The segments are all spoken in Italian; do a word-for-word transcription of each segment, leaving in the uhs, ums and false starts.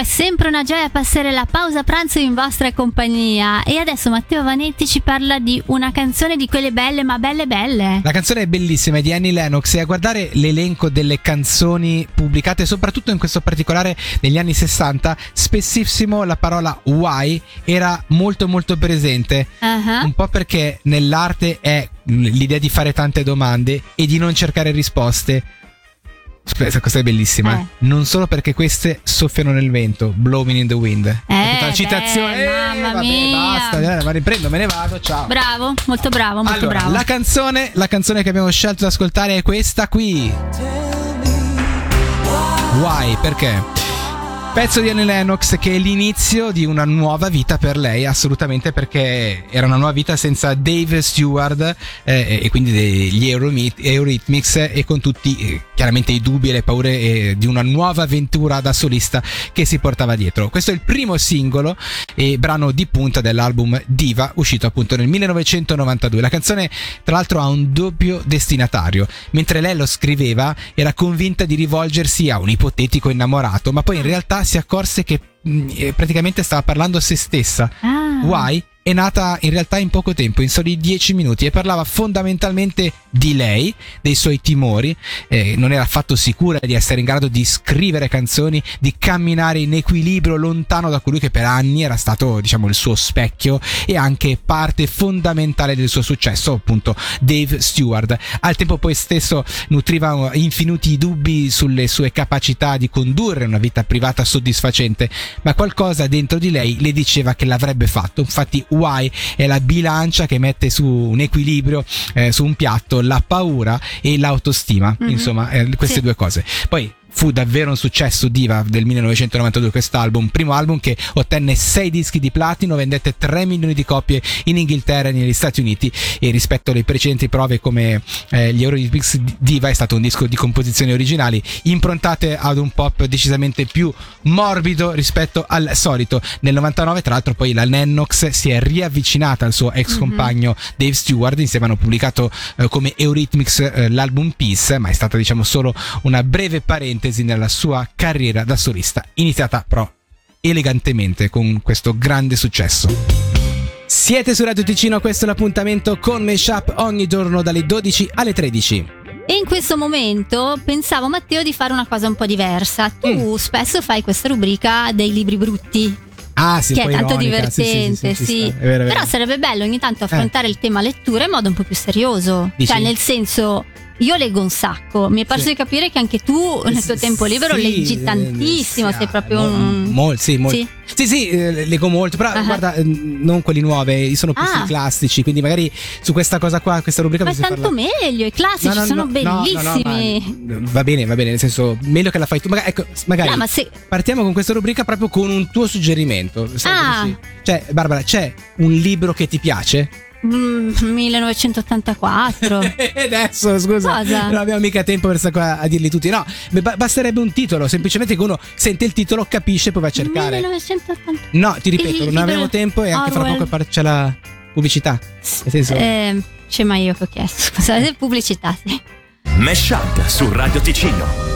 È sempre una gioia passare la pausa pranzo in vostra compagnia. E adesso Matteo Vanetti ci parla di una canzone di quelle belle, ma belle belle. La canzone è bellissima, è di Annie Lennox, e a guardare l'elenco delle canzoni pubblicate, soprattutto in questo particolare negli anni sessanta, spessissimo la parola why era molto molto presente. Uh-huh. Un po' perché nell'arte è l'idea di fare tante domande e di non cercare risposte. Questa, questa è bellissima, eh. Eh. Non solo perché queste soffiano nel vento, blowing in the wind. Eh, la citazione, beh, eh, mamma vabbè, mia. Basta, ma riprendo, me ne vado, ciao. Bravo, molto bravo, molto allora, bravo. La canzone, la canzone che abbiamo scelto di ascoltare è questa qui. Why? Perché? Pezzo di Annie Lennox che è l'inizio di una nuova vita per lei, assolutamente, perché era una nuova vita senza Dave Stewart eh, e quindi degli Eurythmics, e con tutti eh, chiaramente i dubbi e le paure eh, di una nuova avventura da solista che si portava dietro. Questo è il primo singolo e brano di punta dell'album Diva, uscito appunto nel millenovecentonovantadue. La canzone tra l'altro ha un doppio destinatario: mentre lei lo scriveva era convinta di rivolgersi a un ipotetico innamorato, ma poi in realtà si accorse che mh, praticamente stava parlando a se stessa. Ah. Why è nata in realtà in poco tempo, in soli dieci minuti, e parlava fondamentalmente di lei, dei suoi timori. Eh, non era affatto sicura di essere in grado di scrivere canzoni, di camminare in equilibrio lontano da colui che per anni era stato, diciamo, il suo specchio e anche parte fondamentale del suo successo, appunto Dave Stewart. Al tempo poi stesso nutriva infiniti dubbi sulle sue capacità di condurre una vita privata soddisfacente, ma qualcosa dentro di lei le diceva che l'avrebbe fatto. Infatti Why è la bilancia che mette su un equilibrio, eh, su un piatto, la paura e l'autostima. Mm-hmm. Insomma, eh, queste sì. due cose. Poi fu davvero un successo Diva del millenovecentonovantadue, quest'album, primo album che ottenne sei dischi di platino, vendette tre milioni di copie in Inghilterra e negli Stati Uniti, e rispetto alle precedenti prove come eh, gli Eurythmics, Diva è stato un disco di composizioni originali improntate ad un pop decisamente più morbido rispetto al solito. Nel novantanove tra l'altro poi la Lennox si è riavvicinata al suo ex compagno mm-hmm. Dave Stewart, insieme hanno pubblicato eh, come Eurythmics eh, l'album Peace, ma è stata, diciamo, solo una breve parentesi nella sua carriera da solista, iniziata però elegantemente con questo grande successo. Siete su Radio Ticino, questo è l'appuntamento con Mash Up ogni giorno dalle dodici alle tredici. E in questo momento pensavo, Matteo, di fare una cosa un po' diversa. Tu mm. spesso fai questa rubrica dei libri brutti. Ah, sì, che è tanto ironica, divertente, sì, sì, sì, sì, sì. È vero, è vero. Però sarebbe bello ogni tanto affrontare eh. il tema lettura in modo un po' più serioso. Dici? Cioè, nel senso, io leggo un sacco, mi è parso sì. di capire che anche tu nel tuo tempo libero sì, leggi tantissimo, sì, sei proprio mo, un... Mo, sì, mo, sì. sì, sì, leggo molto, però uh-huh. guarda, non quelli nuovi, sono più ah. sui classici, quindi magari su questa cosa qua, questa rubrica... Ma tanto parla... meglio, i classici no, no, sono no, bellissimi. No, no, no, va bene, va bene, nel senso, meglio che la fai tu. Maga- ecco, magari no, ma se... partiamo con questa rubrica proprio con un tuo suggerimento. Ah. Cioè, Barbara, c'è un libro che ti piace? millenovecentottantaquattro E adesso, scusa, cosa? Non abbiamo mica tempo per stare qua a dirli tutti. No, b- basterebbe un titolo, semplicemente che uno sente il titolo, capisce e poi va a cercare. millenovecentottanta No, ti ripeto, il non abbiamo tempo e anche Orwell. Fra poco c'è la pubblicità. Nel senso... eh, c'è mai io che ho chiesto, scusa, pubblicità, sì. Mash Up su Radio Ticino.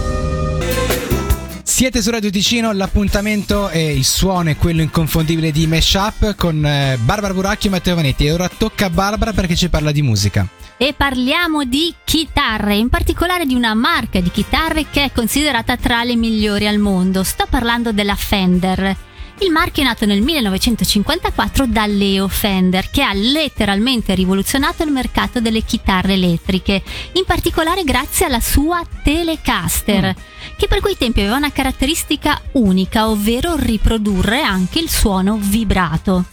Siete su Radio Ticino, l'appuntamento e il suono è quello inconfondibile di Mash Up con Barbara Buracchi e Matteo Vanetti. E ora tocca a Barbara perché ci parla di musica. E parliamo di chitarre, in particolare di una marca di chitarre che è considerata tra le migliori al mondo. Sto parlando della Fender. Il marchio è nato nel millenovecentocinquantaquattro da Leo Fender, che ha letteralmente rivoluzionato il mercato delle chitarre elettriche, in particolare grazie alla sua Telecaster, mm. che per quei tempi aveva una caratteristica unica, ovvero riprodurre anche il suono vibrato.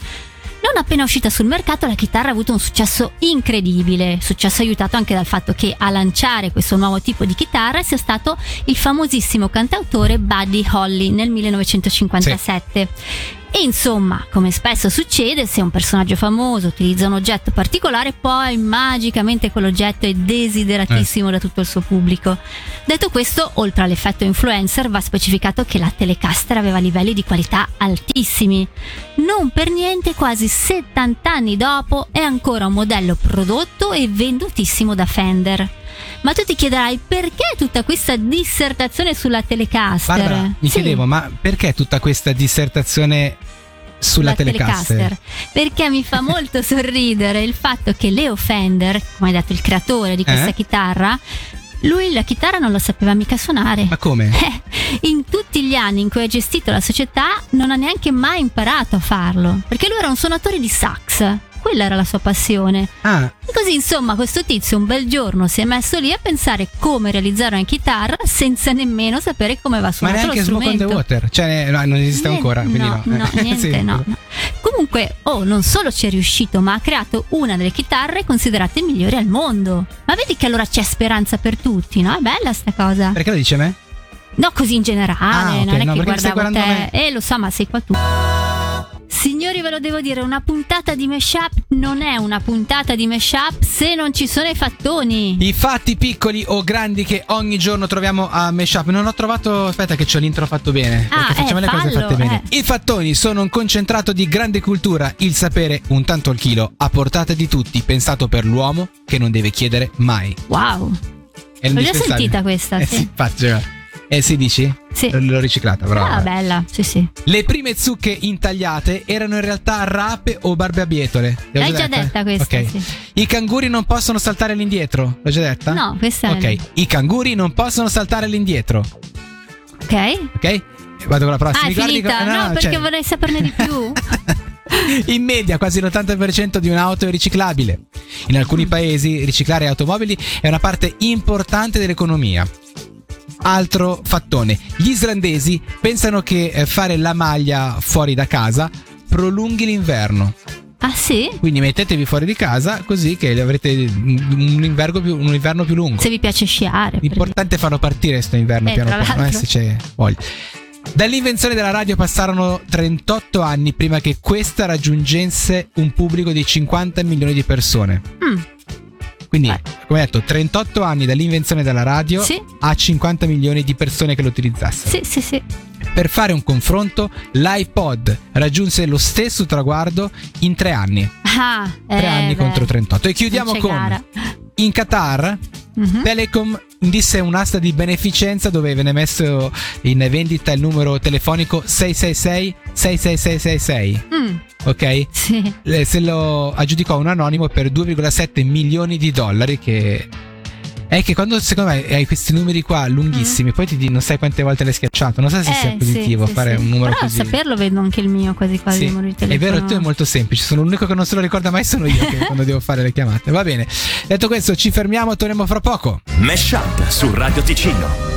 Non appena uscita sul mercato, la chitarra ha avuto un successo incredibile, successo aiutato anche dal fatto che a lanciare questo nuovo tipo di chitarra sia stato il famosissimo cantautore Buddy Holly nel millenovecentocinquantasette. Sì. E insomma, come spesso succede, se un personaggio famoso utilizza un oggetto particolare, poi magicamente quell'oggetto è desideratissimo eh. da tutto il suo pubblico. Detto questo, oltre all'effetto influencer, va specificato che la Telecaster aveva livelli di qualità altissimi. Non per niente, quasi settant'anni dopo, è ancora un modello prodotto e vendutissimo da Fender. Ma tu ti chiederai perché tutta questa dissertazione sulla Telecaster? Barbara, mi sì. chiedevo, ma perché tutta questa dissertazione sulla Telecaster? Telecaster? Perché mi fa molto sorridere il fatto che Leo Fender, come hai detto, il creatore di questa eh? chitarra, lui la chitarra non la sapeva mica suonare. Ma come? Eh, in tutti gli anni in cui ha gestito la società non ha neanche mai imparato a farlo, perché lui era un suonatore di sax, quella era la sua passione. Ah. E così, insomma, questo tizio un bel giorno si è messo lì a pensare come realizzare una chitarra senza nemmeno sapere come va suonato lo strumento. Ma neanche Smoke on the Water, cioè no, non esiste niente, ancora, quindi no. No, no niente, sì. no, no. Comunque, oh, non solo ci è riuscito, ma ha creato una delle chitarre considerate migliori al mondo. Ma vedi che allora c'è speranza per tutti, no? È bella sta cosa. Perché lo dici a me? No, così in generale, ah, okay, non è no, che guardavo te. Eh, lo so, ma sei qua tu. Signori, ve lo devo dire, una puntata di Mash Up non è una puntata di Mash Up se non ci sono i fattoni. I fatti piccoli o grandi che ogni giorno troviamo a Mash Up. Non ho trovato, aspetta che c'ho l'intro fatto bene, ah, perché facciamo eh, le fallo, cose fatte bene. Eh. I fattoni sono un concentrato di grande cultura, il sapere un tanto al chilo, a portata di tutti, pensato per l'uomo che non deve chiedere mai. Wow. L'ho già sentita questa, eh, sì. sì faccio. Eh sì, dici? Sì. L'ho riciclata, però. Ah, bella, sì, sì. Le prime zucche intagliate erano in realtà rape o barbabietole. L'hai già detta, detta questa, okay. Sì. I canguri non possono saltare all'indietro. L'ho già detta? No, questa okay. è. Ok, i canguri non possono saltare all'indietro. Ok. Ok? Vado con la prossima. Ah, guardi finita. Con... No, no, no, perché cioè... vorrei saperne di più. In media quasi l'ottanta per cento di un'auto è riciclabile. In alcuni mm. paesi riciclare automobili è una parte importante dell'economia. Altro fattone, gli islandesi pensano che fare la maglia fuori da casa prolunghi l'inverno. Ah sì? Quindi mettetevi fuori di casa così che avrete un inverno più, un inverno più lungo. Se vi piace sciare. L'importante è farlo partire sto inverno eh, piano piano, eh, se c'è voglia. Dall'invenzione della radio passarono trentotto anni prima che questa raggiungesse un pubblico di cinquanta milioni di persone. Mm. Quindi, come detto, trentotto anni dall'invenzione della radio sì. a cinquanta milioni di persone che lo utilizzassero. Sì, sì, sì. Per fare un confronto, l'iPod raggiunse lo stesso traguardo in tre anni. Ah, tre eh, anni beh. Contro trentotto. E chiudiamo con... Gara. In Qatar, mm-hmm. Telecom indisse un'asta di beneficenza dove venne messo in vendita il numero telefonico sei sei sei sei sei sei sei sei. Mm. Ok? Sì. Se lo aggiudicò un anonimo per due virgola sette milioni di dollari che... È che quando secondo me hai questi numeri qua lunghissimi, mm. poi ti dici non sai quante volte l'hai schiacciato, non so se eh, sia positivo sì, fare sì, un numero però così. Però saperlo vedo anche il mio quasi quasi sì. il numero di telefono. È vero, tu è molto semplice, sono l'unico che non se lo ricorda mai, sono io che quando devo fare le chiamate. Va bene, detto questo ci fermiamo, torniamo fra poco. Mash Up su Radio Ticino.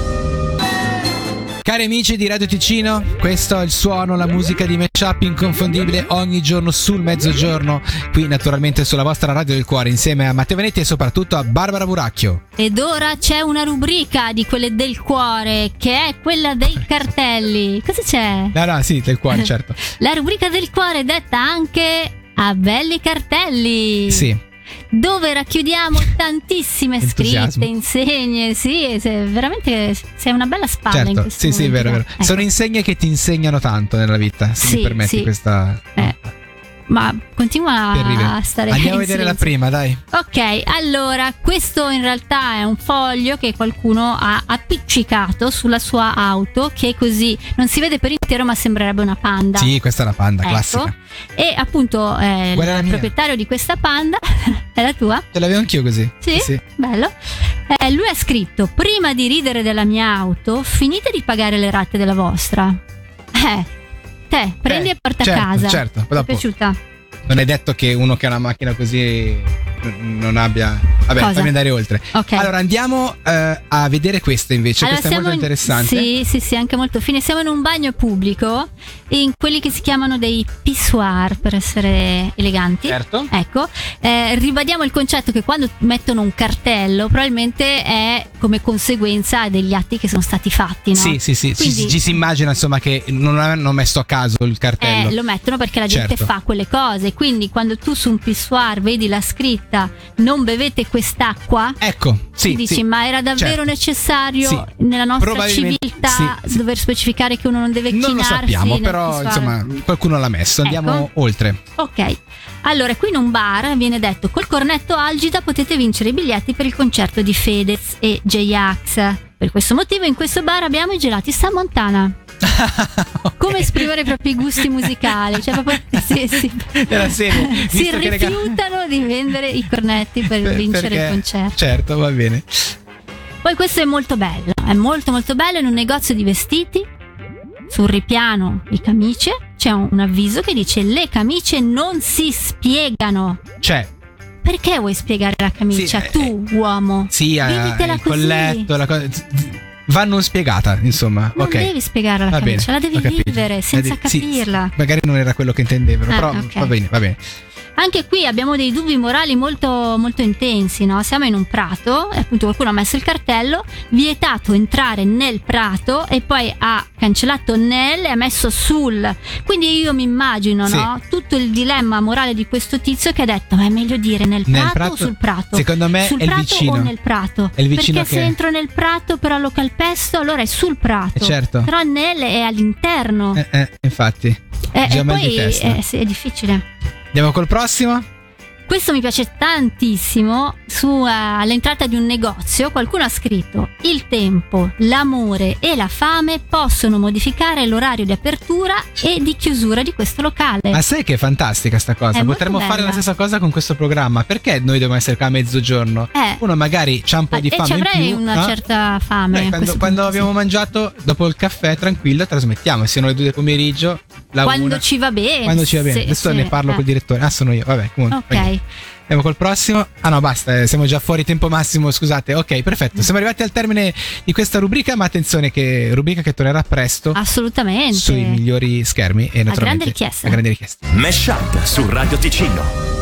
Cari amici di Radio Ticino, questo è il suono, la musica di Mash Up inconfondibile ogni giorno sul mezzogiorno, qui naturalmente sulla vostra radio del cuore insieme a Matteo Vanetti e soprattutto a Barbara Buracchio. Ed ora c'è una rubrica di quelle del cuore che è quella dei cartelli. Cosa c'è? No, no, sì, del cuore, certo. La rubrica del cuore detta anche a belli cartelli. Sì. Dove racchiudiamo tantissime scritte, insegne, sì, se veramente sei una bella spalla certo, in questo sì, momento. Sì, vero, vero. Ecco. Sono insegne che ti insegnano tanto nella vita, se sì, mi permetti sì. questa... Eh. Ma continua a stare andiamo a vedere silenzio. La prima, dai. Ok, allora, questo in realtà è un foglio che qualcuno ha appiccicato sulla sua auto, che così non si vede per intero ma sembrerebbe una Panda. Sì, questa è la Panda, ecco. Classica. E appunto eh, il proprietario di questa Panda è la tua? Ce l'avevo anch'io così. Sì? Sì. Bello. Eh, lui ha scritto, prima di ridere della mia auto, finite di pagare le rate della vostra. Eh... Te, prendi eh, e porta certo, a casa. Certo, ti è piaciuta? Non è detto che uno che ha una macchina così non abbia... Vabbè, cosa? Fammi andare oltre. Okay. Allora andiamo eh, a vedere questa invece, allora, questa è molto in... interessante. Sì, sì, sì, anche molto fine. Siamo in un bagno pubblico, in quelli che si chiamano dei pissoir, per essere eleganti. Certo. Ecco, eh, ribadiamo il concetto che quando mettono un cartello probabilmente è come conseguenza degli atti che sono stati fatti, no? Sì, sì, sì. Quindi, ci, ci si immagina insomma che non hanno messo a caso il cartello. Eh, lo mettono perché la gente certo. fa quelle cose, quindi quando tu su un pissoir vedi la scritta diretta non bevete quest'acqua, ecco, sì, dici sì, ma era davvero certo. necessario sì. nella nostra civiltà sì, sì. dover specificare che uno non deve chinarsi? Non lo sappiamo, però insomma qualcuno l'ha messo, andiamo ecco. oltre. Ok, allora qui in un bar viene detto: col cornetto Algida potete vincere i biglietti per il concerto di Fedez e J-Ax. Per questo motivo in questo bar abbiamo i gelati Sanmontana. Okay. Come esprimere i propri gusti musicali, cioè proprio sì, sì. Era serio, si rifiutano che... di vendere i cornetti per, per vincere perché... il concerto. Certo, va bene. Poi questo è molto bello, è molto molto bello. In un negozio di vestiti, sul ripiano di camicie, c'è un avviso che dice: le camicie non si spiegano. Cioè, perché vuoi spiegare la camicia? Sì, tu eh, uomo, sì, veditela il così. Colletto, la cosa... va non spiegata, insomma. Non okay. devi spiegare la va camicia, bene, la devi vivere senza de- capirla. Sì, magari non era quello che intendevano, ah, però okay. va bene, va bene. Anche qui abbiamo dei dubbi morali molto, molto intensi, no? Siamo in un prato e appunto qualcuno ha messo il cartello: vietato entrare nel prato, e poi ha cancellato nel e ha messo sul. Quindi io mi immagino, sì. no? Tutto il dilemma morale di questo tizio che ha detto: ma è meglio dire nel, nel prato, prato o sul prato? Secondo me sul è il vicino. O nel prato? È il vicino. Perché che... se entro nel prato però lo calpesto, allora è sul prato. Eh certo. Però nel è all'interno. Eh, eh, infatti. Eh, e poi eh, sì, è difficile. Andiamo col prossimo. Questo mi piace tantissimo. Su, uh, all'entrata di un negozio qualcuno ha scritto: il tempo, l'amore e la fame possono modificare l'orario di apertura e di chiusura di questo locale. Ma sai che è fantastica sta cosa? È Potremmo fare la stessa cosa con questo programma. Perché noi dobbiamo essere qua a mezzogiorno? Eh. Uno magari c'ha un po' di eh, fame in più. E ci avrei una no? certa fame. Beh, quando quando abbiamo sì. mangiato, dopo il caffè, tranquillo, trasmettiamo. Se non le due del pomeriggio... La quando una. ci va bene. Quando ci va bene. Sì, adesso sì, ne parlo eh. col direttore. Ah, sono io. Vabbè, comunque. Ok. Vai. Andiamo col prossimo. Ah no, basta, eh, siamo già fuori tempo massimo, scusate. Ok, perfetto. Siamo arrivati al termine di questa rubrica, ma attenzione che rubrica che tornerà presto. Assolutamente. Sui migliori schermi e naturalmente a grande richiesta. A grande richiesta. Mash Up su Radio Ticino.